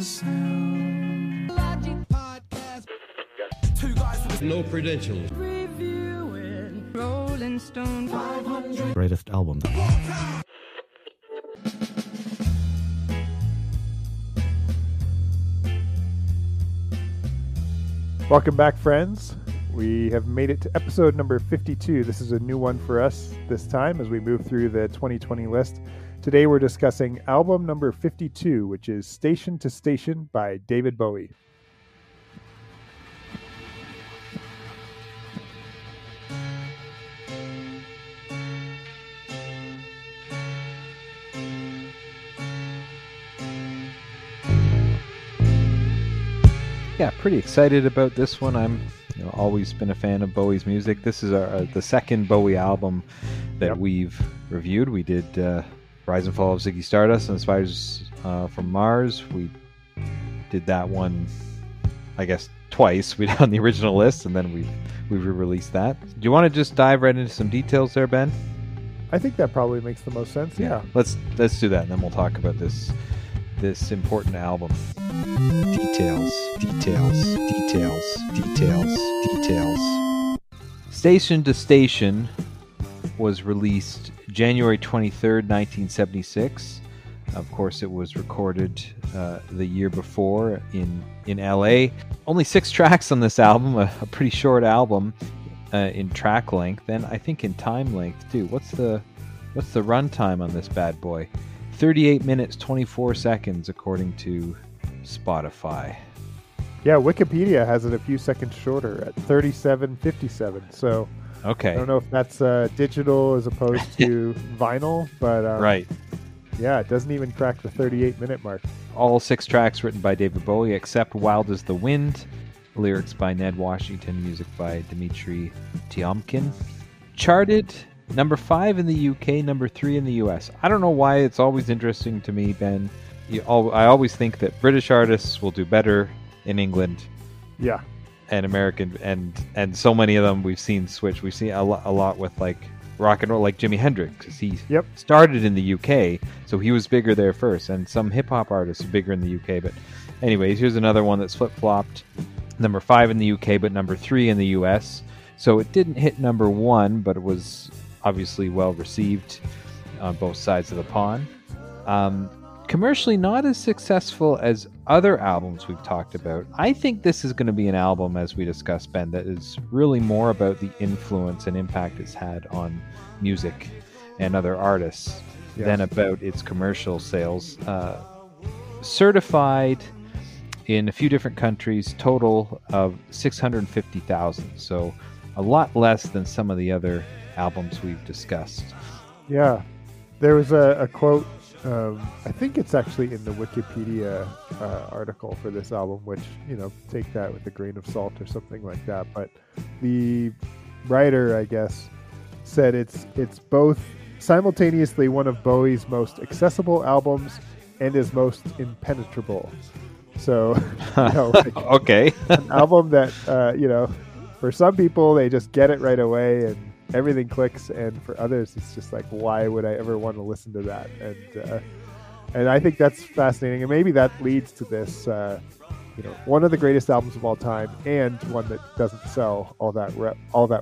sound. Podcast. Two guys with no credentials. Reviewing Rolling Stone 500 greatest album. Welcome back, friends. We have made it to episode number 52. This is a new one for us this time as we move through the 2020 list. Today we're discussing album number 52, which is Station to Station by David Bowie. Yeah, pretty excited about this one. I'm always been a fan of Bowie's music. This is the second Bowie album that we've reviewed. We did Rise and Fall of Ziggy Stardust and Spiders from Mars. We did that one, I guess, twice. We did on the original list, and then we re-released that. Do you want to just dive right into some details there, Ben? I think that probably makes the most sense. Yeah. Let's do that, and then we'll talk about this important album. Details. Station to Station was released January 23rd, 1976. Of course, it was recorded the year before in LA. Only 6 tracks on this album, a pretty short album in track length, and I think in time length too. What's the runtime on this bad boy? 38 minutes, 24 seconds, according to Spotify. Yeah, Wikipedia has it a few seconds shorter at 37:57. So, okay, I don't know if that's digital as opposed to vinyl, but right. Yeah, it doesn't even crack the 38-minute mark. All 6 tracks written by David Bowie, except "Wild as the Wind," lyrics by Ned Washington, music by Dimitri Tiomkin. Charted number 5 in the UK, number 3 in the US. I don't know why it's always interesting to me, Ben. I always think that British artists will do better in England, and American, and so many of them we've seen switch. We've seen a lot with like rock and roll, like Jimi Hendrix, because he started in the UK, so he was bigger there first, and some hip hop artists are bigger in the UK. But anyways, here's another one that's flip flopped. Number 5 in the UK, but number 3 in the US. So it didn't hit number 1, but it was obviously well received on both sides of the pond. Commercially not as successful as other albums we've talked about. I think this is going to be an album, as we discussed, Ben, that is really more about the influence and impact it's had on music and other artists than about its commercial sales. Certified in a few different countries, total of 650,000. So a lot less than some of the other albums we've discussed. Yeah. There was a quote, I think it's actually in the Wikipedia article for this album, which, take that with a grain of salt or something like that. But the writer, I guess, said it's both simultaneously one of Bowie's most accessible albums and his most impenetrable. So, okay, an album that, for some people, they just get it right away and everything clicks. And for others, it's just like, why would I ever want to listen to that? And I think that's fascinating. And maybe that leads to this, one of the greatest albums of all time and one that doesn't sell all that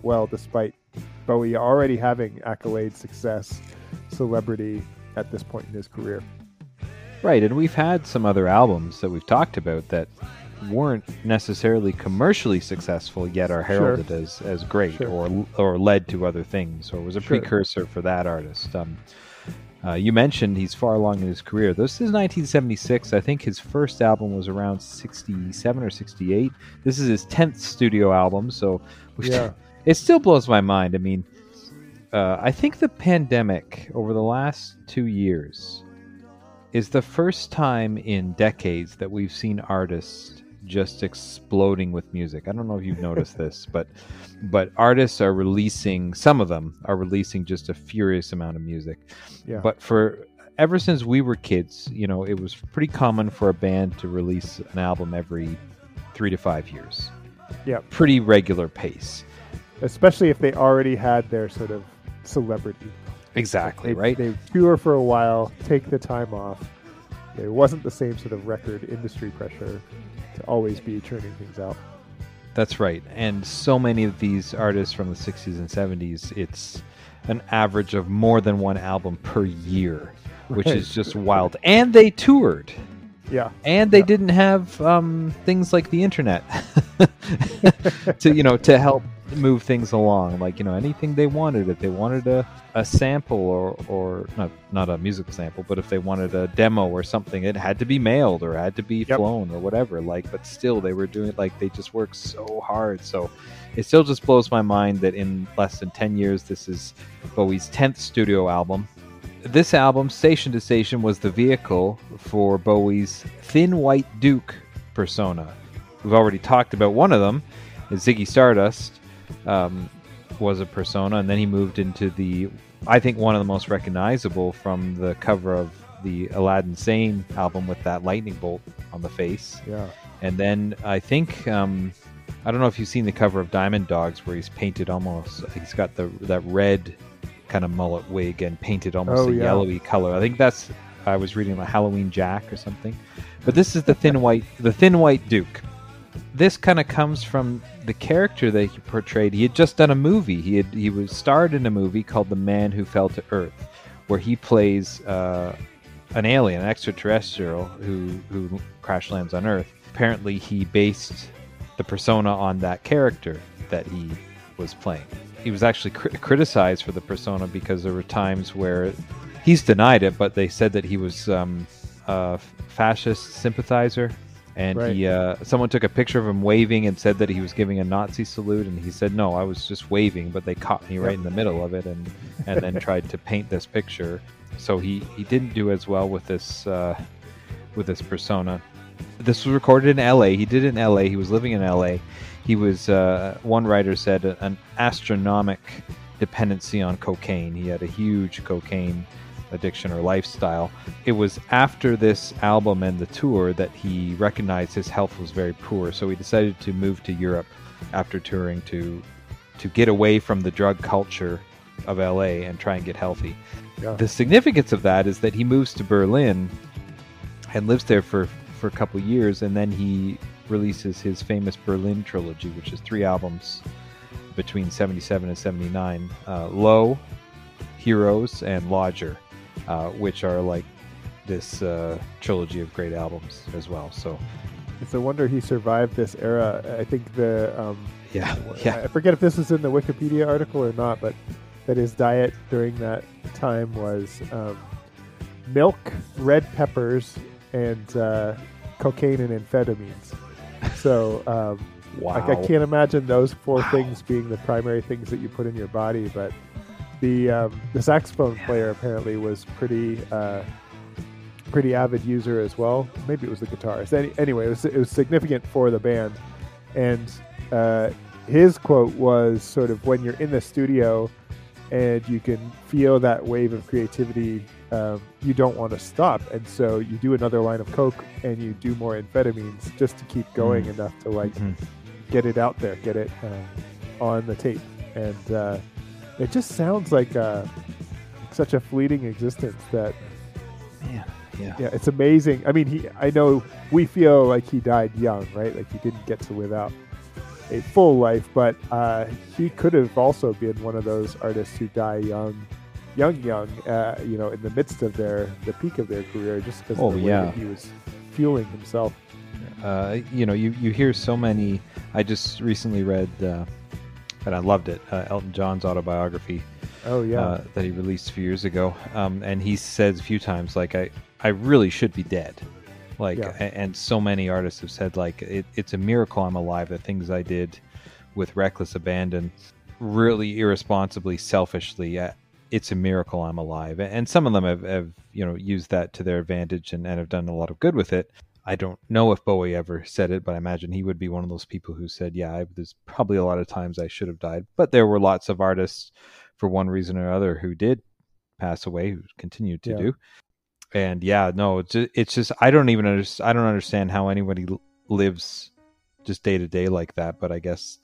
well, despite Bowie already having accolades, success, celebrity at this point in his career. Right, and we've had some other albums that we've talked about that weren't necessarily commercially successful, yet are heralded as great or led to other things, or was a precursor for that artist. You mentioned he's far along in his career. This is 1976. I think his first album was around 67 or 68. This is his 10th studio album, so it still blows my mind. I mean, I think the pandemic over the last 2 years is the first time in decades that we've seen artists just exploding with music. I don't know if you've noticed this, but artists are releasing, some of them are releasing just a furious amount of music. Yeah. But ever since we were kids, it was pretty common for a band to release an album every 3 to 5 years. Yeah. Pretty regular pace. Especially if they already had their sort of celebrity. Exactly, right? They tour for a while, take the time off, There wasn't the same sort of record industry pressure to always be churning things out. That's right. And so many of these artists from the 60s and 70s, it's an average of more than one album per year, which right. is just wild. And they toured. Yeah. And they didn't have things like the internet to help move things along. Like, anything they wanted, if they wanted a sample or not a musical sample, but if they wanted a demo or something, it had to be mailed or had to be flown or whatever. Like, but still they were doing it. Like, they just worked so hard. So it still just blows my mind that in less than 10 years, this is Bowie's 10th studio album. This album, Station to Station, was the vehicle for Bowie's Thin White Duke persona. We've already talked about one of them. Ziggy Stardust was a persona, and then he moved into the, I think, one of the most recognizable from the cover of the Aladdin Sane album with that lightning bolt on the face. Yeah. And then I think, I don't know if you've seen the cover of Diamond Dogs where he's painted almost, he's got that red kind of mullet wig and painted almost yellowy color. I think that's, I was reading like Halloween Jack or something. But this is the Thin White Duke. This kind of comes from the character that he portrayed. He had just done a movie. He was starred in a movie called The Man Who Fell to Earth, where he plays an alien, an extraterrestrial who crash lands on Earth. Apparently he based the persona on that character that he was playing. He was actually criticized for the persona because there were times where he's denied it, but they said that he was a fascist sympathizer, and someone took a picture of him waving and said that he was giving a Nazi salute, and he said, "No, I was just waving," but they caught me right in the middle of it, and then tried to paint this picture. So he didn't do as well with this persona. This was recorded in L.A. He did it in L.A. He was living in L.A. He was, one writer said, an astronomic dependency on cocaine. He had a huge cocaine addiction or lifestyle. It was after this album and the tour that he recognized his health was very poor, so he decided to move to Europe after touring to get away from the drug culture of LA and try and get healthy. Yeah. The significance of that is that he moves to Berlin and lives there for a couple years, and then he releases his famous Berlin Trilogy, which is 3 albums between 77 and 79, Low, Heroes, and Lodger, which are like this trilogy of great albums as well. So it's a wonder he survived this era. I think the I forget if this is in the Wikipedia article or not, but that his diet during that time was milk, red peppers, and cocaine and amphetamines. So I can't imagine those 4 things being the primary things that you put in your body, but the saxophone player apparently was pretty avid user as well. Maybe it was the guitarist. Anyway, it was significant for the band. And his quote was sort of, when you're in the studio and you can feel that wave of creativity, you don't want to stop, and so you do another line of coke and you do more amphetamines just to keep going enough to get it out there, get it on the tape. And it just sounds like such a fleeting existence that it's amazing. I mean, I know we feel like he died young, right? Like he didn't get to live out a full life, but he could have also been one of those artists who die young, in the midst of the peak of their career, just because of the way that he was fueling himself. You hear so many. I just recently read, and I loved it, Elton John's autobiography. That he released a few years ago, and he says a few times, like, I really should be dead. Like, and so many artists have said, like, it's a miracle I'm alive. The things I did with reckless abandon, really irresponsibly, selfishly. It's a miracle I'm alive. And some of them have used that to their advantage and have done a lot of good with it. I don't know if Bowie ever said it, but I imagine he would be one of those people who said, there's probably a lot of times I should have died. But there were lots of artists, for one reason or other, who did pass away, who continued to do. And it's just I don't understand how anybody lives just day to day like that. But I guess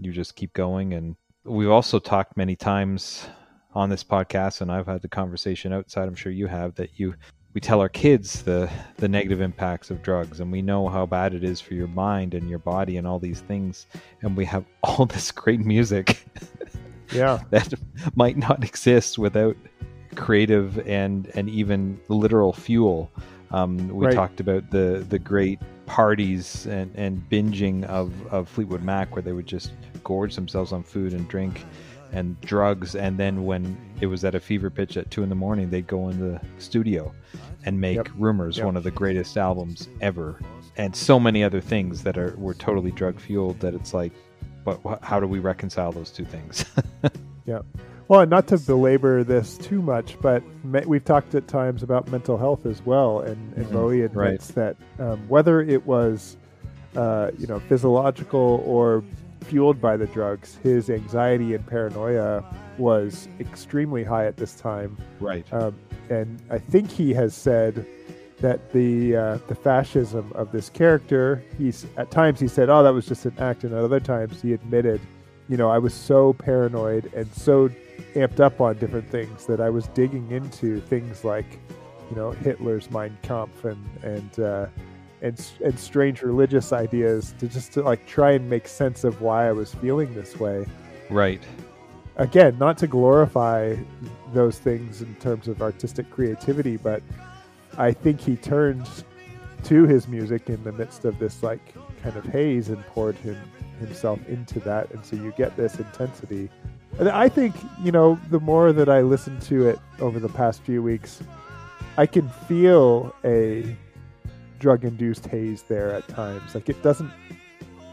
you just keep going. And we've also talked many times on this podcast, and I've had the conversation outside, I'm sure you have, that you we tell our kids the negative impacts of drugs, and we know how bad it is for your mind and your body and all these things, and we have all this great music that might not exist without creative and even literal fuel. We talked about the great parties and binging of Fleetwood Mac, where they would just gorge themselves on food and drink and drugs, and then when it was at a fever pitch at 2 a.m, they'd go in the studio and make Rumors one of the greatest albums ever, and so many other things that were totally drug fueled, that it's like, but how do we reconcile those two things? Well, not to belabor this too much, but we've talked at times about mental health as well, and Bowie admits that whether it was physiological or fueled by the drugs, his anxiety and paranoia was extremely high at this time. And I think he has said that the fascism of this character, he said, "Oh, that was just an act," and at other times he admitted, I was so paranoid and so amped up on different things that I was digging into things like, Hitler's Mein Kampf and strange religious ideas to try and make sense of why I was feeling this way. Right. Again, not to glorify those things in terms of artistic creativity, but I think he turned to his music in the midst of this kind of haze and poured himself into that, and so you get this intensity. And I think, the more that I listen to it over the past few weeks, I can feel a drug-induced haze there at times.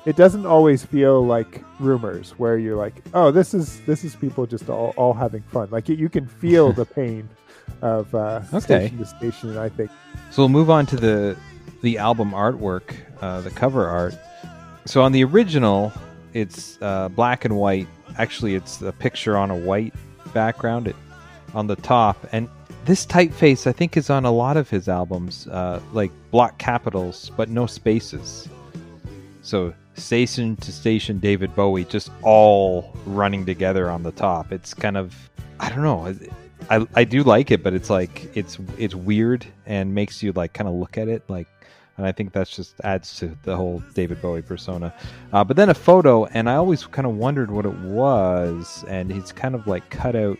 It doesn't always feel like Rumors, where you're like, oh, this is people just all having fun. You can feel the pain of Station to Station, I think. So we'll move on to the album artwork, the cover art. So on the original, it's black and white. Actually, it's a picture on a white background on the top. And this typeface, I think, is on a lot of his albums, like block capitals, but no spaces. So Station to Station, David Bowie, just all running together on the top. It's kind of, I don't know. I do like it, but it's it's weird and makes you kind of look at it . And I think that just adds to the whole David Bowie persona. But then a photo, and I always kind of wondered what it was. And he's kind of cut out.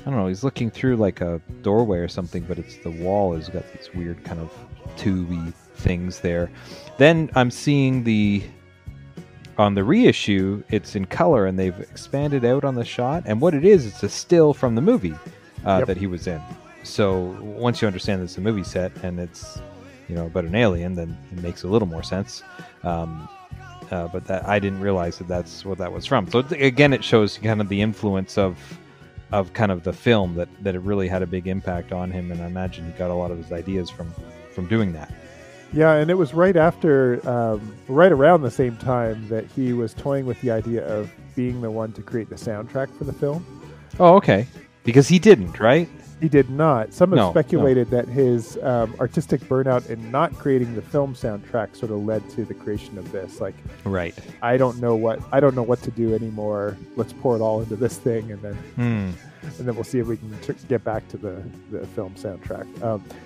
I don't know. He's looking through a doorway or something, but it's the wall has got these weird kind of tubey things there. Then I'm seeing on the reissue, it's in color, and they've expanded out on the shot. And what it is, it's a still from the movie that he was in. So once you understand it's a movie set, and it's about an alien, then it makes a little more sense. But that I didn't realize that's what that was from. So again, it shows kind of the influence of kind of the film, that it really had a big impact on him, and I imagine he got a lot of his ideas from doing that. Yeah, and it was right after, right around the same time that he was toying with the idea of being the one to create the soundtrack for the film. Oh, okay. Because he didn't, right? He did not. Some have speculated that his artistic burnout in not creating the film soundtrack sort of led to the creation of this. I don't know what to do anymore. Let's pour it all into this thing, and then we'll see if we can get back to the film soundtrack.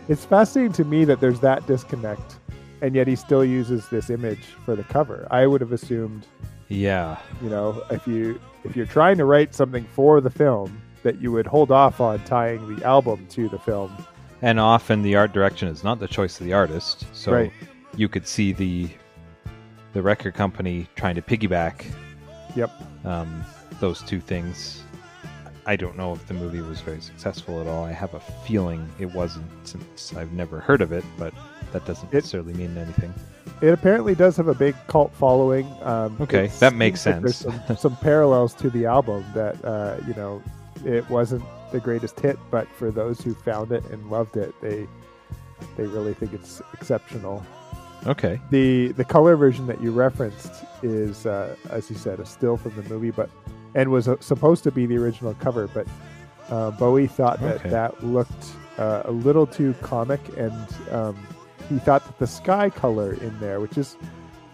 It's fascinating to me that there's that disconnect, and yet he still uses this image for the cover. I would have assumed, if you're trying to write something for the film, that you would hold off on tying the album to the film. And often the art direction is not the choice of the artist. So you could see the record company trying to piggyback those two things. I don't know if the movie was very successful at all. I have a feeling it wasn't, since I've never heard of it, but that doesn't necessarily mean anything. It apparently does have a big cult following. That makes sense. There's some parallels to the album that, it wasn't the greatest hit, but for those who found it and loved it, they really think it's exceptional. Okay. The color version that you referenced is, as you said, a still from the movie, and was supposed to be the original cover, but Bowie thought that looked a little too comic, and he thought that the sky color in there, which is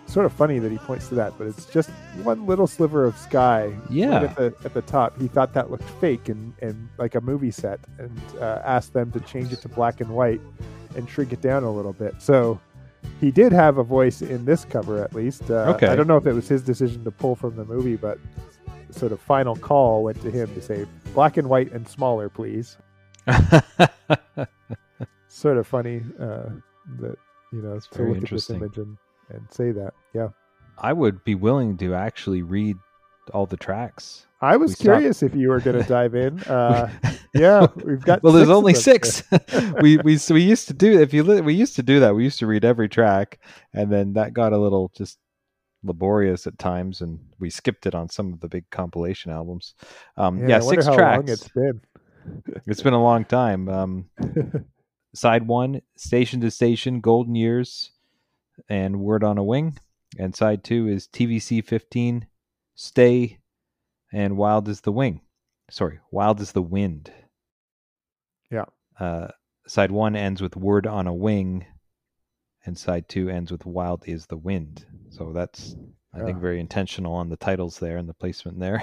sort of funny that he points to that, but it's just one little sliver of sky. Yeah. Right at the top, he thought that looked fake and like a movie set, and asked them to change it to black and white and shrink it down a little bit. So he did have a voice in this cover, at least. Okay. I don't know if it was his decision to pull from the movie, but the sort of final call went to him to say, black and white and smaller, please. Sort of funny that, you know, it's to look at this image and say that. Yeah. I would be willing to actually read all the tracks. I was curious if you were going to dive in. Yeah, we've got. Well, there's only six. we used to do we used to do that. We used to read every track, and then that got a little just laborious at times, and we skipped it on some of the big compilation albums. Yeah, six how tracks. Long it's been. It's been a long time. Side one, Station to Station, Golden Years, and Word on a Wing. And side two is TVC15, Stay, and Wild as the Wind. Yeah. Side one ends with Word on a Wing, and side two ends with Wild is the Wind. So that's, I think, very intentional on the titles there and the placement there.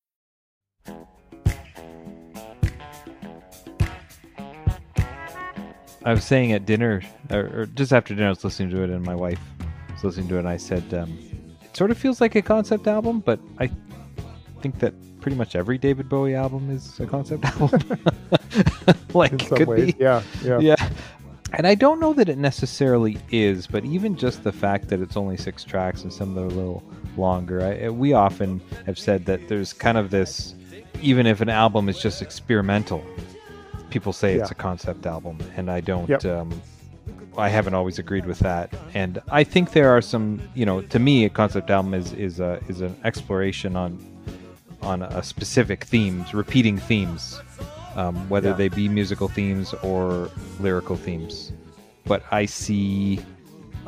I was saying at dinner, or just after dinner, I was listening to it, and my wife was listening to it, and I said, it sort of feels like a concept album, but I think that pretty much every David Bowie album is a concept album. Like, in some could ways. Be. Yeah. And I don't know that it necessarily is, but even just the fact that it's only six tracks and some of them are a little longer, we often have said that there's kind of this, even if an album is just experimental, people say it's a concept album, and I don't. Yep. I haven't always agreed with that, and I think there are some. You know, to me, a concept album is an exploration on a specific themes, repeating themes, whether they be musical themes or lyrical themes. But I see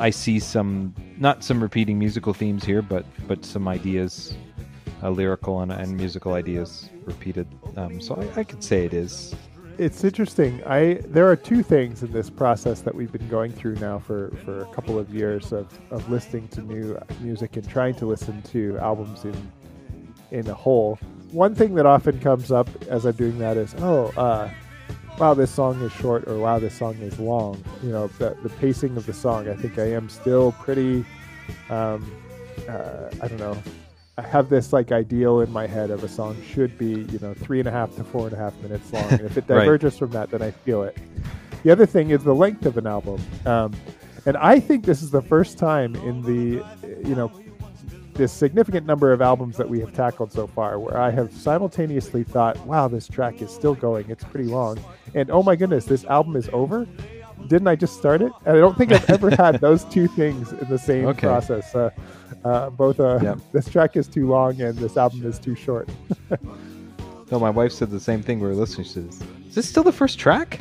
some, not some repeating musical themes here, but some ideas, lyrical and musical ideas repeated. So I could say it is. It's interesting. There are two things in this process that we've been going through now for a couple of years of listening to new music and trying to listen to albums in a whole. One thing that often comes up as I'm doing that is, wow, this song is short, or wow, this song is long. You know, the pacing of the song. I think I am still pretty, I don't know. I have this like ideal in my head of a song should be, 3.5 to 4.5 minutes long. And if it diverges from that, then I feel it. The other thing is the length of an album. And I think this is the first time in the, this significant number of albums that we have tackled so far where I have simultaneously thought, wow, this track is still going. It's pretty long. And oh my goodness, this album is over. Didn't I just start it? And I don't think I've ever had those two things in the same process. This track is too long and this album is too short. No, my wife said the same thing. We were listening. She says, is this still the first track?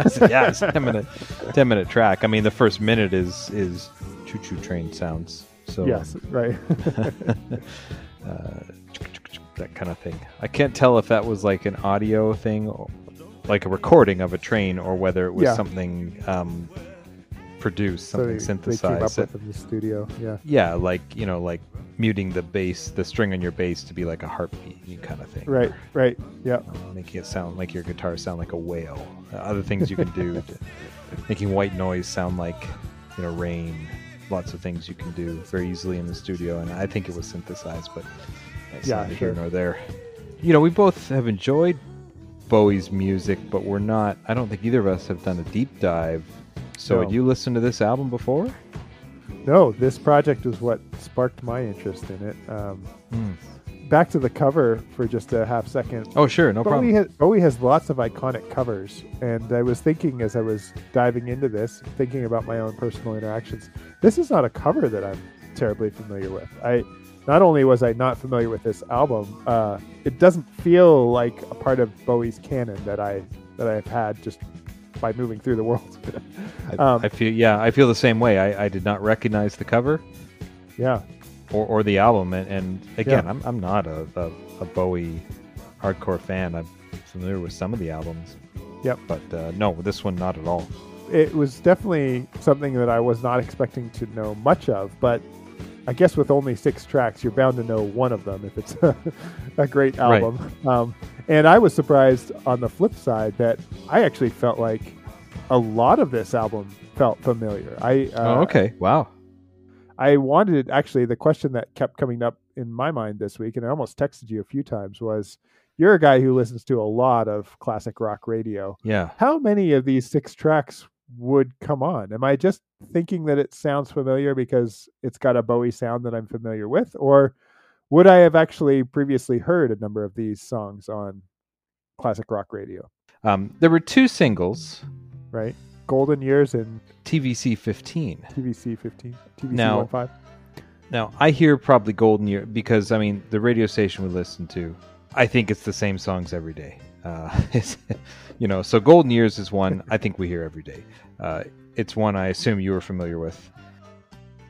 I said, yeah, it's a 10-minute track. I mean, the first minute is choo-choo train sounds. So yes, right. That kind of thing. I can't tell if that was like an audio thing or like a recording of a train, or whether it was something produced, something synthesized. They came up with in the studio, like muting the bass, the string on your bass to be like a heartbeat kind of thing. Right, yeah. Making it sound like your guitar sound like a whale. Other things you can do, making white noise sound like, rain. Lots of things you can do very easily in the studio, and I think it was synthesized, but that's neither here nor there. We both have enjoyed Bowie's music, but we're not, I don't think either of us have done a deep dive. So had you listened to this album before? No, this project was what sparked my interest in it. Back to the cover for just a half second. Oh, sure, no problem. Bowie has lots of iconic covers, and I was thinking as I was diving into this, thinking about my own personal interactions, this is not a cover that I'm terribly familiar with. Not only was I not familiar with this album, it doesn't feel like a part of Bowie's canon that I've had just by moving through the world. I feel the same way. I did not recognize the cover, or the album, and again, yeah. I'm not a Bowie hardcore fan. I'm familiar with some of the albums, but no, this one not at all. It was definitely something that I was not expecting to know much of, but I guess with only 6 tracks, you're bound to know one of them if it's a great album. Right. And I was surprised on the flip side that I actually felt like a lot of this album felt familiar. Wow. I wanted, actually, the question that kept coming up in my mind this week, and I almost texted you a few times, was, you're a guy who listens to a lot of classic rock radio. Yeah. How many of these 6 tracks would come on? Am I just thinking that it sounds familiar because it's got a Bowie sound that I'm familiar with, or would I have actually previously heard a number of these songs on classic rock radio? There were 2 singles, right? Golden Years and TVC15. TVC15. TVC15. Now I hear probably Golden Year because, I mean, the radio station we listen to, I think it's the same songs every day. So Golden Years is one I think we hear every day. It's one I assume you were familiar with.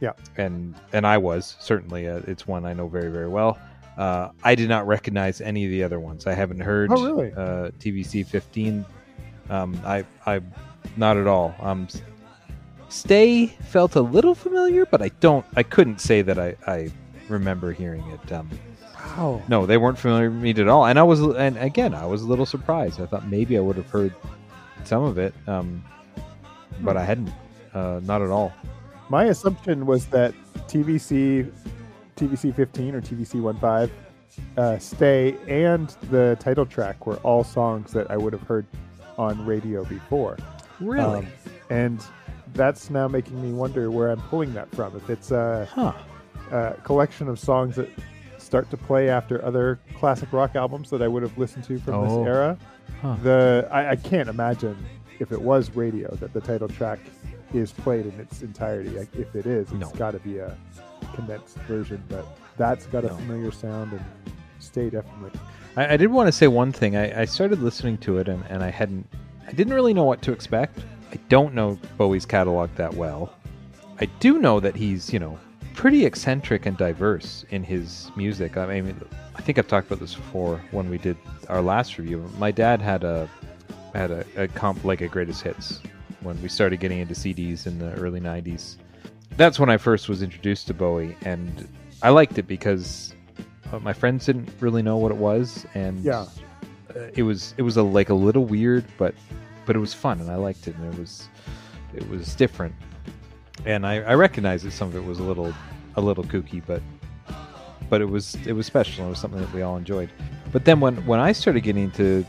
Yeah. And I was, certainly. It's one I know very, very well. I did not recognize any of the other ones. I haven't heard TVC 15. I not at all. Stay felt a little familiar, but I couldn't say that I remember hearing it. Wow. No, they weren't familiar with me at all. And again, I was a little surprised. I thought maybe I would have heard some of it, but I hadn't, not at all. My assumption was that TVC 15 or TVC 15, Stay, and the title track were all songs that I would have heard on radio before. Really? And that's now making me wonder where I'm pulling that from. If it's a collection of songs that start to play after other classic rock albums that I would have listened to from this era. Huh. I can't imagine if it was radio that the title track is played in its entirety. Like, if it is, it's got to be a condensed version, but that's got a familiar sound, and Stay definitely. I did want to say one thing. I started listening to it and I didn't really know what to expect. I don't know Bowie's catalog that well. I do know that he's, pretty eccentric and diverse in his music. I mean, I think I've talked about this before when we did our last review. My dad had a comp like a greatest hits when we started getting into CDs in the early 90s. That's when I first was introduced to Bowie, and I liked it because my friends didn't really know what it was, and it was a little weird, but it was fun, and I liked it, and it was different. And I recognize that some of it was a little kooky, but it was special. It was something that we all enjoyed. But then when I started getting into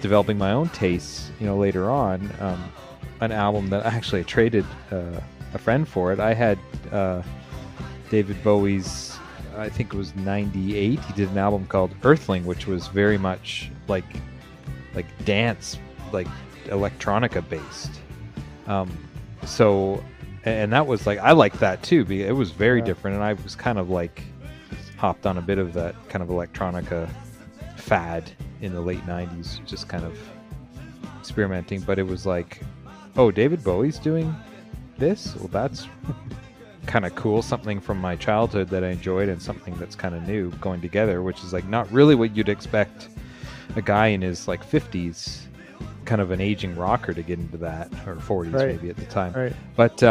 developing my own tastes, later on, an album that actually I traded a friend for it. I had David Bowie's, I think it was 98. He did an album called Earthling, which was very much like dance, like electronica based. So. And that was I liked that too. It was very different, and I was kind of hopped on a bit of that kind of electronica fad in the late 90s, just kind of experimenting. But it was David Bowie's doing this? Well, that's kind of cool. Something from my childhood that I enjoyed and something that's kind of new going together, which is not really what you'd expect a guy in his 50s, kind of an aging rocker, to get into that, or 40s maybe at the time. Right. But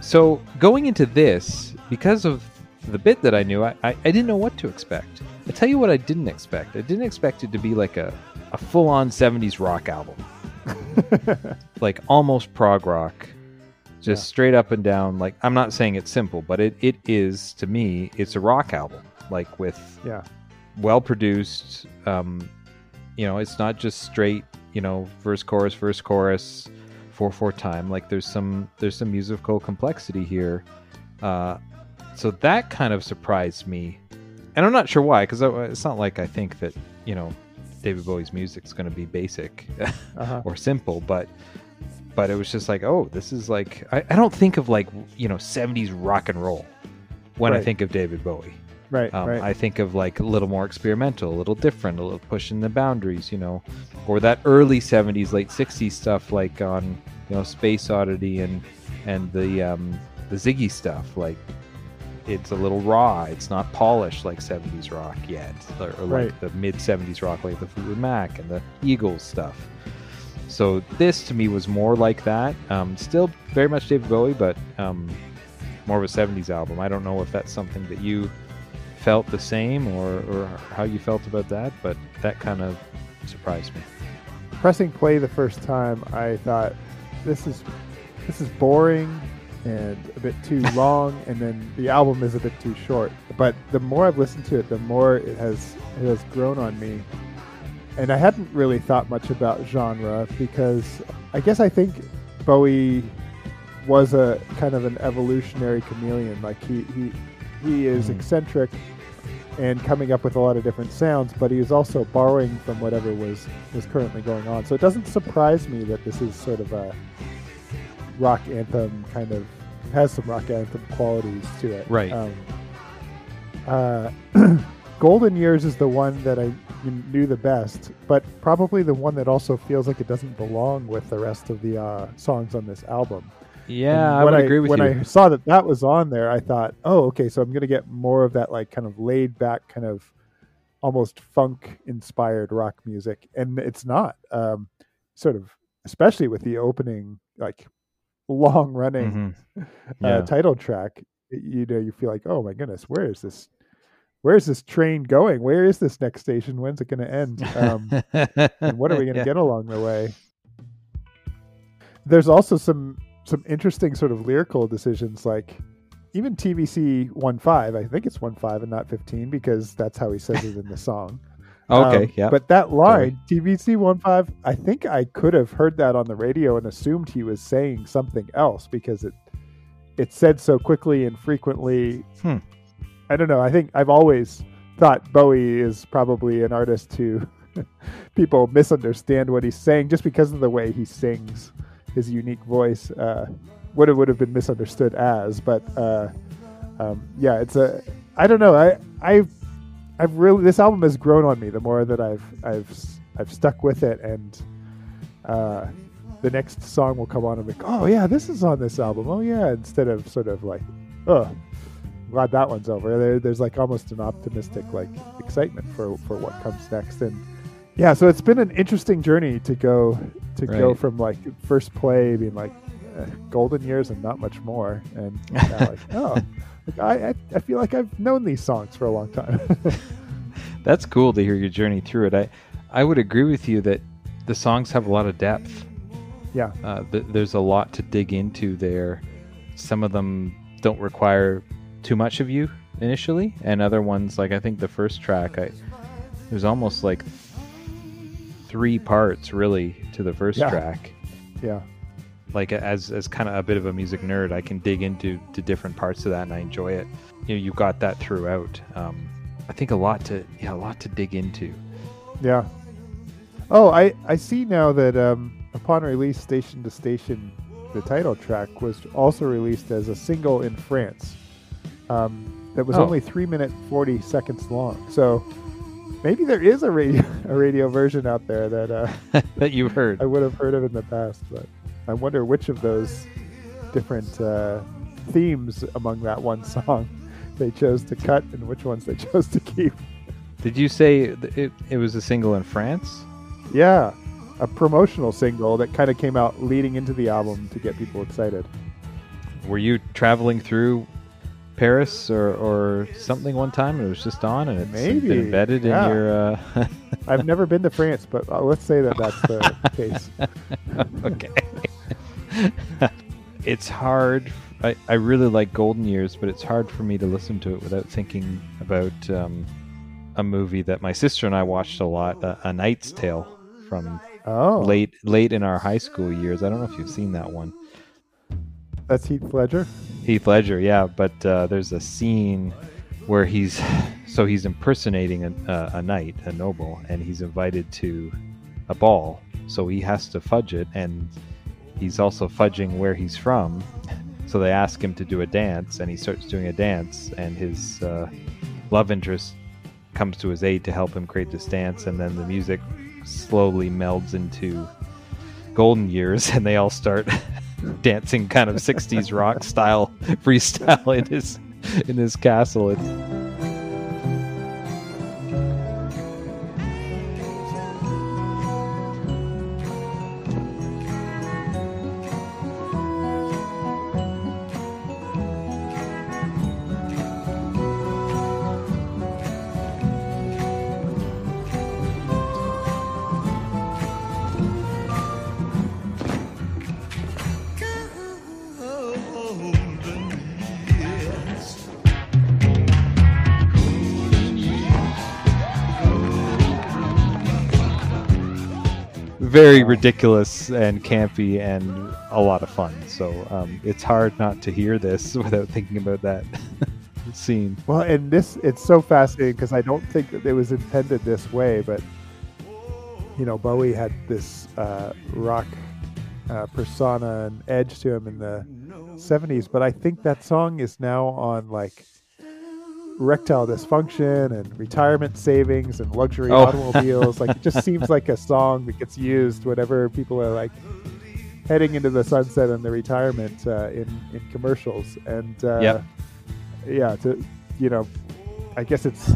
so going into this, because of the bit that I knew, I didn't know what to expect. I tell you what I didn't expect. I didn't expect it to be a full-on 70s rock album. Almost prog rock, just straight up and down. I'm not saying it's simple, but it is, to me, it's a rock album, with well-produced, it's not just straight, verse, chorus, 4/4 time. There's some musical complexity here. So that kind of surprised me. And I'm not sure why, because it's not I think that, David Bowie's music's going to be basic or simple, but it was just oh, this is I don't think of 70s rock and roll. when I think of David Bowie. Right. I think of like a little more experimental, a little different, a little pushing the boundaries, you know, or that early 70s, late 60s stuff like on, you know, Space Oddity and the Ziggy stuff. Like it's a little raw. It's not polished like 70s rock yet, or like the mid 70s rock, like the Fleetwood Mac and the Eagles stuff. So this to me was more like that. Still very much David Bowie, but more of a 70s album. I don't know if that's something that you felt the same or how you felt about that, but that kind of surprised me. Pressing play the first time, I thought this is boring and a bit too long, and then the album is a bit too short. But the more I've listened to it, the more it has grown on me. And I hadn't really thought much about genre, because I guess I think Bowie was a kind of an evolutionary chameleon. Like he is eccentric and coming up with a lot of different sounds, but he is also borrowing from whatever was currently going on. So it doesn't surprise me that this is sort of a rock anthem kind of, has some rock anthem qualities to it. Right. Golden Years is the one that I knew the best, but probably the one that also feels like it doesn't belong with the rest of the songs on this album. Yeah, I would agree with you. When I saw that was on there, I thought, oh, okay, so I'm going to get more of that like kind of laid back, kind of almost funk-inspired rock music. And it's not. Sort of, especially with the opening, like long-running title track, you know, you feel like, oh my goodness, where is this train going? Where is this next station? When's it going to end? And what are we going to get along the way? There's also some interesting sort of lyrical decisions, like even TVC15, I think it's 15 and not 15 because that's how he says it in the song. Okay, yeah. But that line, TVC15, I think I could have heard that on the radio and assumed he was saying something else because it said so quickly and frequently. I don't know. I think I've always thought Bowie is probably an artist who people misunderstand what he's saying just because of the way he sings. His unique voice, what it would have been misunderstood as, but yeah, it's a. I don't know. I've really, this album has grown on me the more that I've stuck with it, and the next song will come on and be like, oh yeah, this is on this album. Oh yeah, instead of sort of like, oh, glad that one's over. There's like almost an optimistic like excitement for what comes next, and yeah, so it's been an interesting journey to go. Go from like first play being like Golden Years and not much more, and now like I feel like I've known these songs for a long time. That's cool to hear your journey through it. I would agree with you that the songs have a lot of depth. Yeah, there's a lot to dig into there. Some of them don't require too much of you initially, and other ones, like I think the first track, there's almost like three parts really to the first track. Yeah. Like as kind of a bit of a music nerd, I can dig into to different parts of that and I enjoy it. You know, you got that throughout. I think a lot to dig into. Yeah. Oh, I see now that upon release, Station to Station, the title track was also released as a single in France. That was only 3 minutes 40 seconds long. So maybe there is a radio version out there that that you've heard. I would have heard of in the past, but I wonder which of those different themes among that one song they chose to cut and which ones they chose to keep. Did you say it was a single in France? Yeah, a promotional single that kind of came out leading into the album to get people excited. Were you traveling through Paris or something one time, and it was just on, and it's been embedded in your... I've never been to France, but let's say that that's the case. Okay. It's hard. I really like Golden Years, but it's hard for me to listen to it without thinking about a movie that my sister and I watched a lot, A Knight's Tale, from late in our high school years. I don't know if you've seen that one. That's Heath Ledger? Heath Ledger, yeah. But there's a scene where he's impersonating a knight, a noble, and he's invited to a ball. So he has to fudge it, and he's also fudging where he's from. So they ask him to do a dance, and he starts doing a dance, and his love interest comes to his aid to help him create this dance, and then the music slowly melds into Golden Years, and they all start dancing kind of 60s rock style freestyle in his castle. Very ridiculous and campy and a lot of fun. So it's hard not to hear this without thinking about that scene. Well, and this, it's so fascinating because I don't think that it was intended this way, but, you know, Bowie had this rock persona and edge to him in the 70s. But I think that song is now on, like, erectile dysfunction and retirement savings and luxury automobiles. Like, it just seems like a song that gets used whenever people are like heading into the sunset and the retirement in commercials. And yeah, to, you know, I guess it's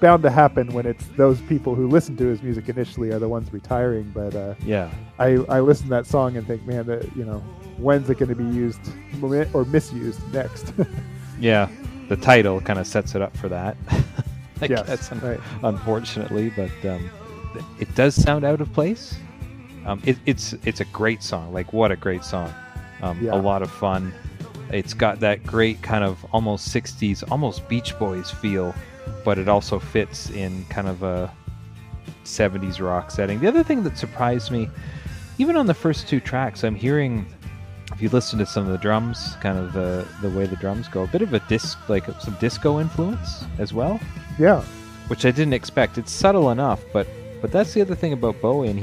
bound to happen when it's those people who listen to his music initially are the ones retiring. But I listen to that song and think, man, that, you know, when's it going to be used or misused next? Yeah. The title kind of sets it up for that. I guess, right. Unfortunately, but it does sound out of place. It's a great song. Like, what a great song. A lot of fun. It's got that great kind of almost 60s, almost Beach Boys feel, but it also fits in kind of a 70s rock setting. The other thing that surprised me, even on the first two tracks, I'm hearing, if you listen to some of the drums, kind of the way the drums go, a bit of a some disco influence as well. Yeah, which I didn't expect. It's subtle enough, but that's the other thing about Bowie, and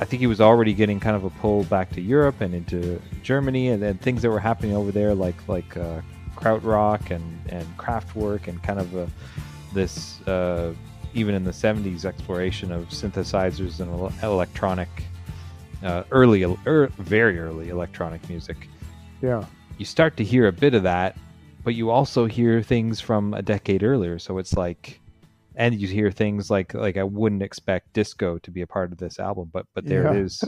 I think he was already getting kind of a pull back to Europe and into Germany, and things that were happening over there, like krautrock and Kraftwerk, and kind of this even in the 70s exploration of synthesizers and electronic. Very early electronic music. Yeah. You start to hear a bit of that, but you also hear things from a decade earlier. So it's like, and you hear things like I wouldn't expect disco to be a part of this album, but there it is.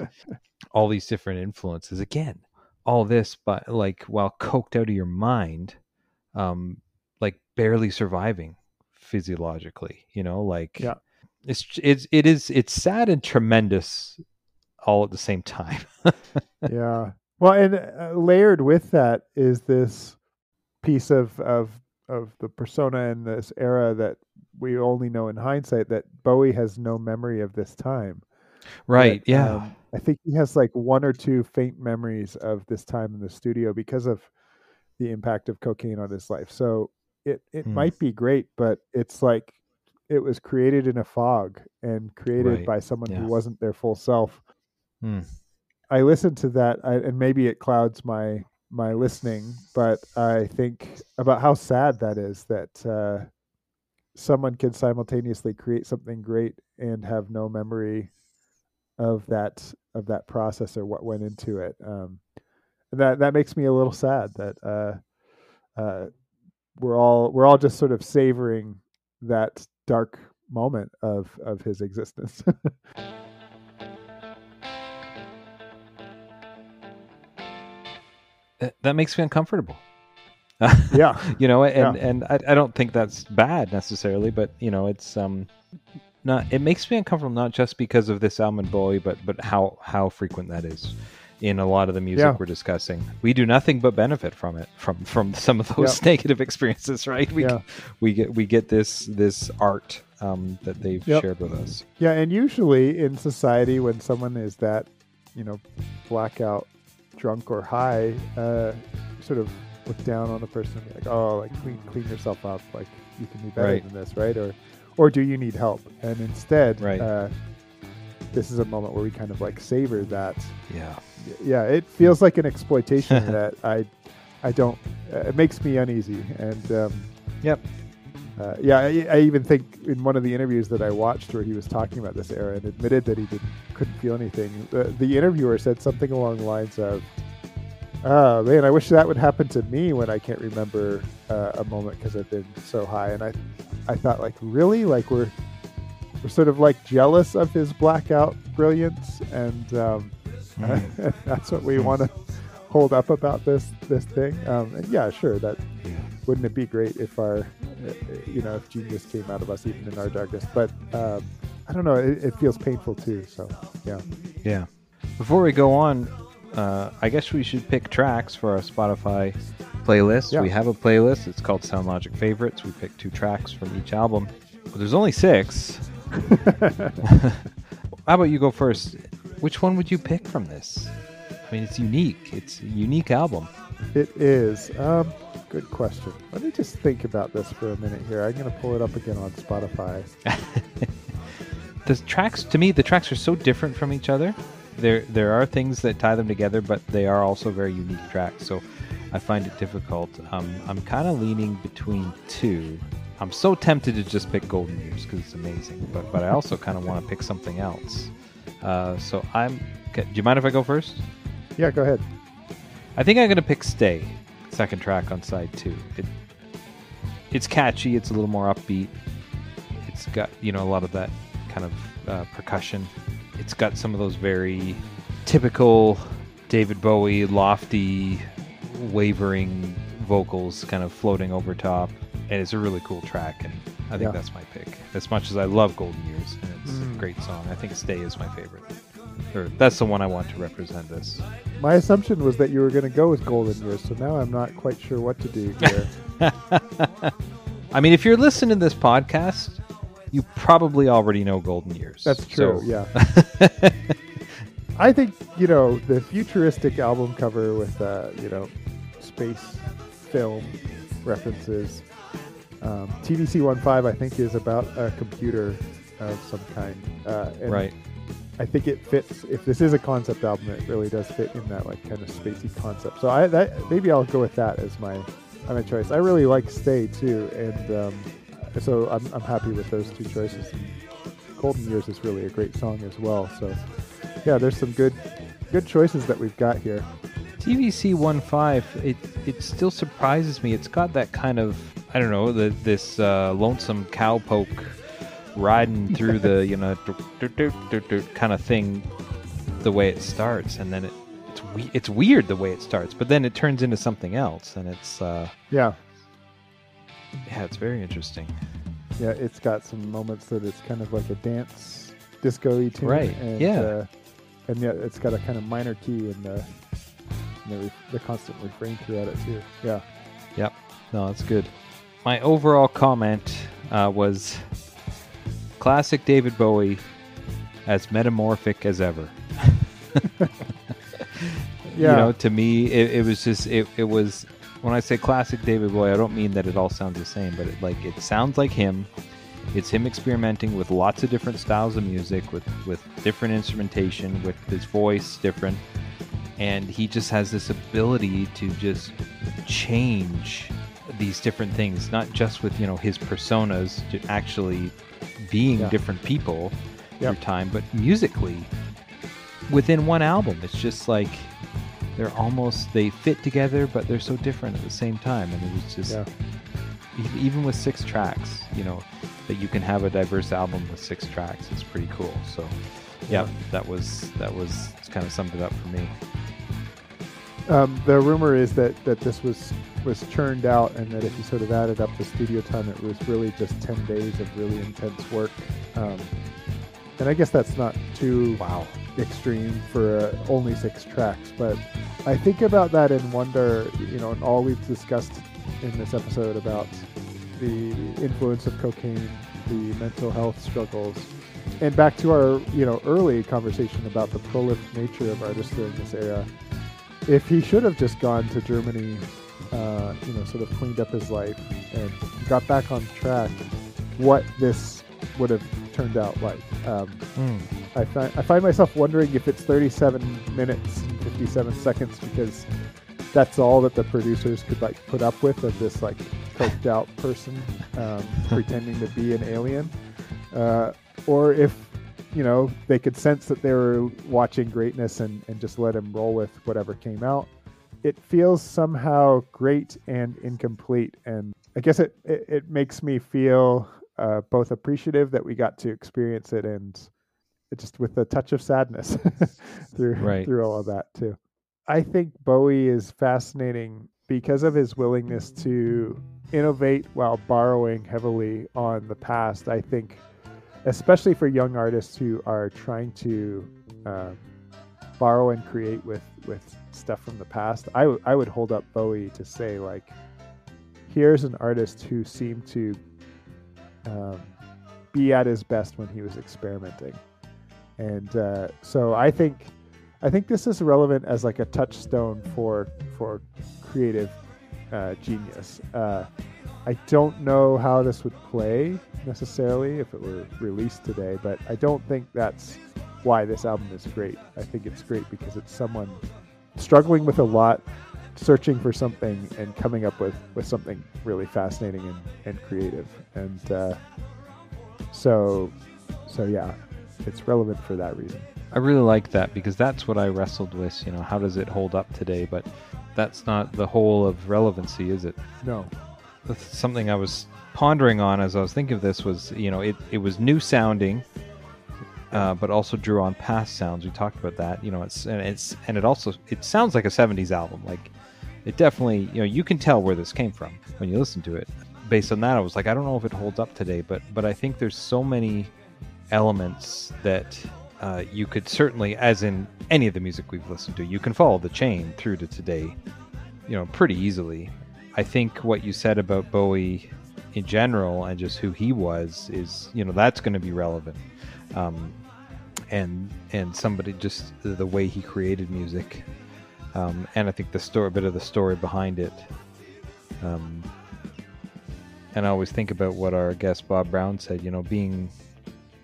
All these different influences. Again, all this, but like, while coked out of your mind, like barely surviving physiologically, you know, like it's sad and tremendous all at the same time. Yeah. Well, and layered with that is this piece of the persona in this era that we only know in hindsight, that Bowie has no memory of this time. Right. But, yeah. I think he has like one or two faint memories of this time in the studio because of the impact of cocaine on his life. So it might be great, but it's like, it was created in a fog and created by someone who wasn't their full self. I listened to that, and maybe it clouds my listening, but I think about how sad that is, that someone can simultaneously create something great and have no memory of that process or what went into it. And that makes me a little sad that we're all just sort of savoring that dark moment of his existence. That makes me uncomfortable. Yeah. You know, and I don't think that's bad necessarily, but you know, it's it makes me uncomfortable, not just because of this album and Bowie, but how frequent that is in a lot of the music we're discussing. We do nothing but benefit from it, from some of those negative experiences, right? We get this art that they've shared with us. Yeah, and usually in society, when someone is that, you know, blackout drunk or high, sort of look down on the person and be like, oh, like clean yourself up, like you can be better than this, right? Or do you need help? And instead, this is a moment where we kind of like savor that. Yeah, it feels like an exploitation that I I don't. It makes me uneasy. And I even think in one of the interviews that I watched where he was talking about this era and admitted that he couldn't feel anything, the interviewer said something along the lines of, "Oh man, I wish that would happen to me when I can't remember a moment because I've been so high." And I thought, like, really, like we're sort of like jealous of his blackout brilliance, and that's what we want to hold up about this thing. And yeah, sure, that. Wouldn't it be great if our, if genius came out of us even in our darkness? But I don't know. It feels painful too. So yeah. Yeah. Before we go on, I guess we should pick tracks for our Spotify playlist. Yeah. We have a playlist. It's called SoundLogic Favorites. We pick 2 tracks from each album. But there's only 6. How about you go first? Which one would you pick from this? I mean, it's unique. It's a unique album. It is. Good question. Let me just think about this for a minute here. I'm going to pull it up again on Spotify. The tracks are so different from each other. There are things that tie them together, but they are also very unique tracks. So I find it difficult. I'm kind of leaning between 2. I'm so tempted to just pick Golden Years because it's amazing, but I also kind of want to pick something else. Do you mind if I go first? Yeah, go ahead. I think I'm going to pick Stay. Second track on side 2. It's catchy. It's a little more upbeat. It's got a lot of that kind of percussion. It's got some of those very typical David Bowie lofty wavering vocals kind of floating over top, and it's a really cool track, and I think that's my pick. As much as I love Golden Years and it's a great song, I think Stay is my favorite. Or that's the one I want to represent this. My assumption was that you were going to go with Golden Years, so now I'm not quite sure what to do here. I mean, if you're listening to this podcast, you probably already know Golden Years. That's true, yeah. I think, the futuristic album cover with, space film references. TVC15, I think, is about a computer of some kind. Right. I think it fits. If this is a concept album, it really does fit in that like kind of spacey concept. So maybe I'll go with that as my choice. I really like Stay too, and so I'm happy with those 2 choices. And Golden Years is really a great song as well. So yeah, there's some good choices that we've got here. TVC15, it still surprises me. It's got that kind of this lonesome cowpoke riding through the kind of thing, the way it starts, and then it's weird the way it starts, but then it turns into something else, and it's it's very interesting. Yeah, it's got some moments that it's kind of like a dance disco-y tune, right? And, and yet it's got a kind of minor key and the constant refrain throughout it too. Yeah. Yep. No, it's good. My overall comment was. Classic David Bowie, as metamorphic as ever. To me, it was just, it was, when I say classic David Bowie, I don't mean that it all sounds the same, but it sounds like him. It's him experimenting with lots of different styles of music, with different instrumentation, with his voice different. And he just has this ability to just change these different things, not just with, his personas, to actually being different people through time, but musically within one album. It's just like they fit together, but they're so different at the same time. And it was just even with 6 tracks, that you can have a diverse album with 6 tracks. It's pretty cool. So that was kind of summed it up for me. The rumor is that this was churned out, and that if you sort of added up the studio time, it was really just 10 days of really intense work. And I guess that's not too extreme for only 6 tracks, but I think about that and wonder, and all we've discussed in this episode about the influence of cocaine, the mental health struggles, and back to our, early conversation about the prolific nature of artists during this era. If he should have just gone to Germany, sort of cleaned up his life and got back on track, what this would have turned out like. I find myself wondering if it's 37 minutes and 57 seconds because that's all that the producers could like put up with of this like coked out person pretending to be an alien, or if you know they could sense that they were watching greatness and just let him roll with whatever came out. It feels somehow great and incomplete, and I guess it makes me feel both appreciative that we got to experience it and just with a touch of sadness through all of that too. I think Bowie is fascinating because of his willingness to innovate while borrowing heavily on the past. I think, especially for young artists who are trying to borrow and create with stuff from the past, I would hold up Bowie to say, like, here's an artist who seemed to be at his best when he was experimenting. And so I think this is relevant as like a touchstone for creative genius. I don't know how this would play necessarily if it were released today, but I don't think that's why this album is great. I think it's great because it's someone struggling with a lot, searching for something, and coming up with something really fascinating and creative. And so yeah, it's relevant for that reason. I really like that because that's what I wrestled with, you know, how does it hold up today? But that's not the whole of relevancy, is it? No. That's something I was pondering on as I was thinking of this was, you know, it was new sounding, but also drew on past sounds. We talked about that, you know, it sounds like a 70s album. Like, it definitely, you know, you can tell where this came from when you listen to it. Based on that, I was like, I don't know if it holds up today, but I think there's so many elements that you could certainly, as in any of the music we've listened to, you can follow the chain through to today, you know, pretty easily. I think what you said about Bowie in general and just who he was is, you know, that's going to be relevant. And somebody just the way he created music, and I think the story, a bit of the story behind it. And I always think about what our guest Bob Brown said, you know, being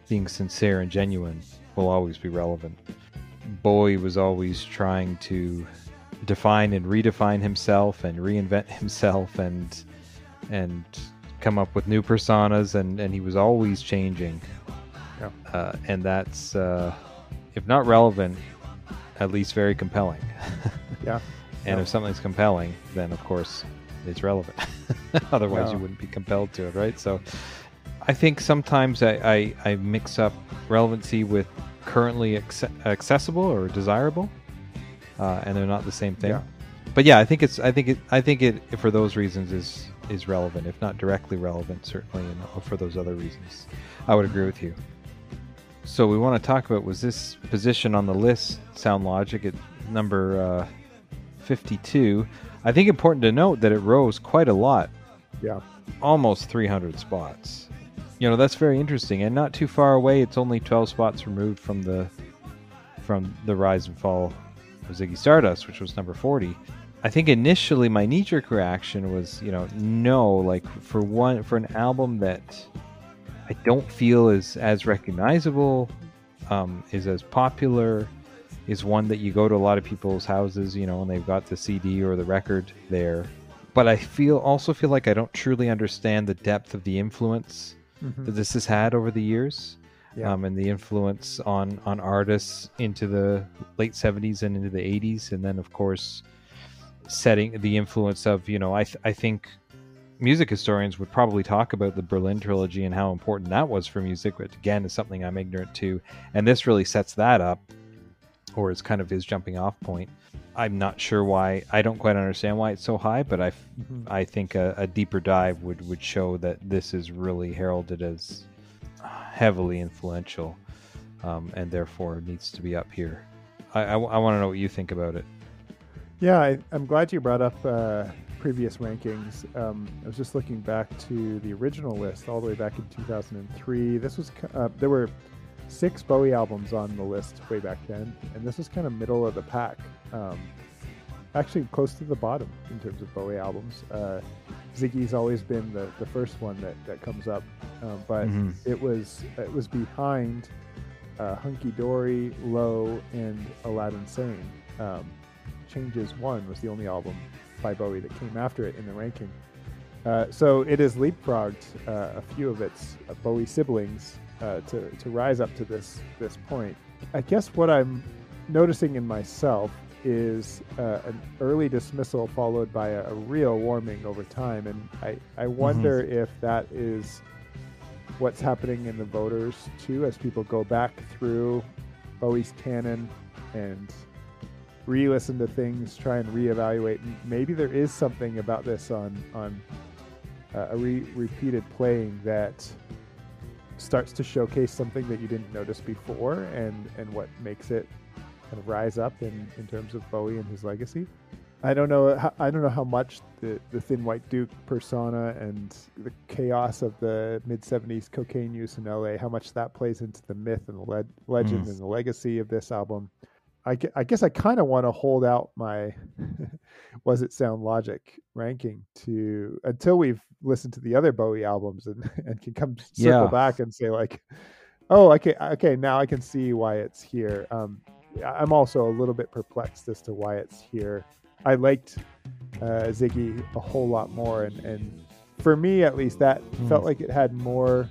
sincere and genuine will always be relevant. Bowie was always trying to define and redefine himself and reinvent himself and come up with new personas, and he was always changing. Yeah. And that's, if not relevant, at least very compelling. Yeah. And yeah. If something's compelling, then of course it's relevant. Otherwise you wouldn't be compelled to it, right? So I think sometimes I mix up relevancy with currently accessible or desirable, and they're not the same thing. Yeah. But yeah, I think it for those reasons is relevant, if not directly relevant, certainly, and for those other reasons, I would agree with you. So we want to talk about, was this position on the list SoundLogic at number 52? I think important to note that it rose quite a lot. Yeah, almost 300 spots. You know, that's very interesting, and not too far away. It's only 12 spots removed from the rise and fall of Ziggy Stardust, which was number 40. I think initially my knee-jerk reaction was, you know, no, like for an album that I don't feel is as recognizable, is as popular, is one that you go to a lot of people's houses, you know, and they've got the CD or the record there. But I feel like I don't truly understand the depth of the influence. Mm-hmm. That this has had over the years, and the influence on artists into the late 70s and into the 80s, and then of course setting the influence of, you know, I think music historians would probably talk about the Berlin Trilogy and how important that was for music, which again is something I'm ignorant to, and this really sets that up, or is kind of his jumping off point. I'm not sure why, I don't quite understand why it's so high, but I think a deeper dive would show that this is really heralded as heavily influential, and therefore needs to be up here. I want to know what you think about it. Yeah, I'm glad you brought up previous rankings. I was just looking back to the original list all the way back in 2003. This was there were 6 Bowie albums on the list way back then, and this was kind of middle of the pack, actually close to the bottom in terms of Bowie albums. Ziggy's always been the first one that comes up, but mm-hmm. it was behind Hunky Dory, Low, and Aladdin Sane, Changes One was the only album by Bowie that came after it in the ranking. So it has leapfrogged a few of its Bowie siblings to rise up to this point. I guess what I'm noticing in myself is an early dismissal followed by a real warming over time. And I wonder if that is what's happening in the voters too, as people go back through Bowie's canon and re-listen to things, try and reevaluate. Maybe there is something about this on a repeated playing that starts to showcase something that you didn't notice before, and what makes it kind of rise up in terms of Bowie and his legacy. I don't know how much the Thin White Duke persona and the chaos of the mid-'70s cocaine use in LA, how much that plays into the myth and the legend and the legacy of this album. I guess I kind of want to hold out my Was It Sound Logic ranking to until we've listened to the other Bowie albums and can come circle back and say like, oh, okay, now I can see why it's here. I'm also a little bit perplexed as to why it's here. I liked Ziggy a whole lot more, and for me at least, that felt like it had more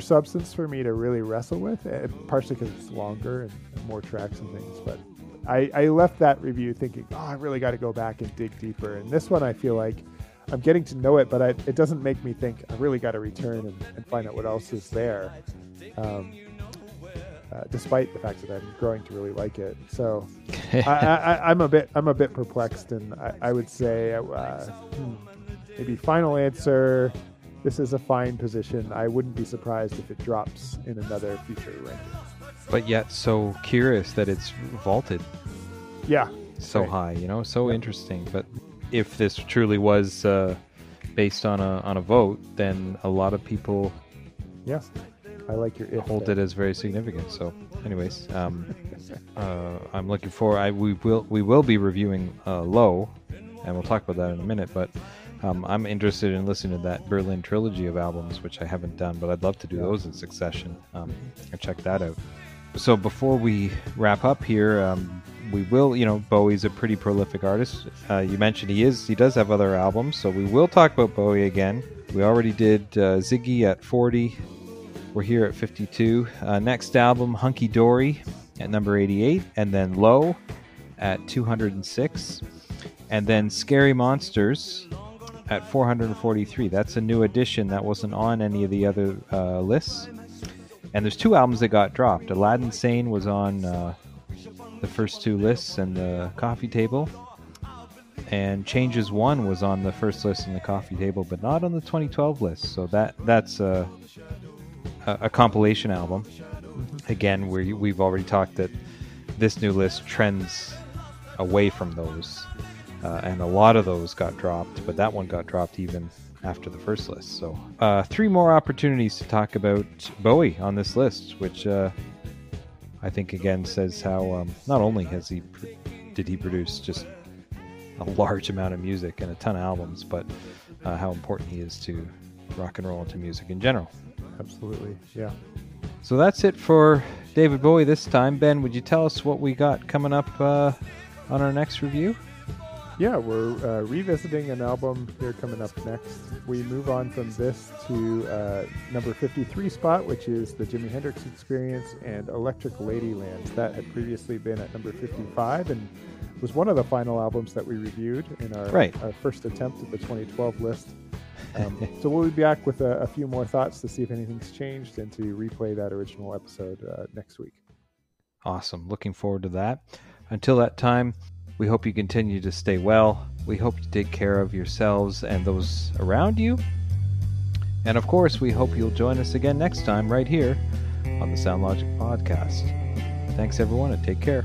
substance for me to really wrestle with, partially because it's longer and more tracks and things. But I left that review thinking, oh, I really got to go back and dig deeper. And this one, I feel like I'm getting to know it, but it doesn't make me think I really got to return and find out what else is there. Despite the fact that I'm growing to really like it, so I'm a bit perplexed, and I would say maybe final answer. This is a fine position. I wouldn't be surprised if it drops in another future ranking. But yet, so curious that it's vaulted. Yeah, so high, so interesting. But if this truly was based on a vote, then a lot of people. Yeah. I like your if hold there. It as very significant. So, anyways, I'm looking forward. We will be reviewing Low, and we'll talk about that in a minute. But I'm interested in listening to that Berlin Trilogy of albums, which I haven't done, but I'd love to do those in succession and check that out. So, before we wrap up here, we will. Bowie's a pretty prolific artist. You mentioned he does have other albums, so we will talk about Bowie again. We already did Ziggy at 40. We're here at 52. Next album, Hunky Dory at number 88, and then Low at 206, and then Scary Monsters at 443. That's a new addition that wasn't on any of the other lists. And there's two albums that got dropped. Aladdin Sane was on the first two lists and the coffee table, and Changes One was on the first list and the coffee table, but not on the 2012 list. So that's a compilation album. Again, we've already talked that this new list trends away from those, and a lot of those got dropped, but that one got dropped even after the first list. So three more opportunities to talk about Bowie on this list, which I think again says how not only has did he produce just a large amount of music and a ton of albums, but how important he is to rock and roll and to music in general. Absolutely, yeah. So that's it for David Bowie this time. Ben, would you tell us what we got coming up on our next review? Yeah, we're revisiting an album here coming up next. We move on from this to number 53 spot, which is the Jimi Hendrix Experience and Electric Ladyland. That had previously been at number 55 and was one of the final albums that we reviewed in our first attempt at the 2012 list. So we'll be back with a few more thoughts to see if anything's changed and to replay that original episode next week. Awesome. Looking forward to that. Until that time, we hope you continue to stay well. We hope you take care of yourselves and those around you. And of course, we hope you'll join us again next time right here on the Sound Logic Podcast. Thanks, everyone, and take care.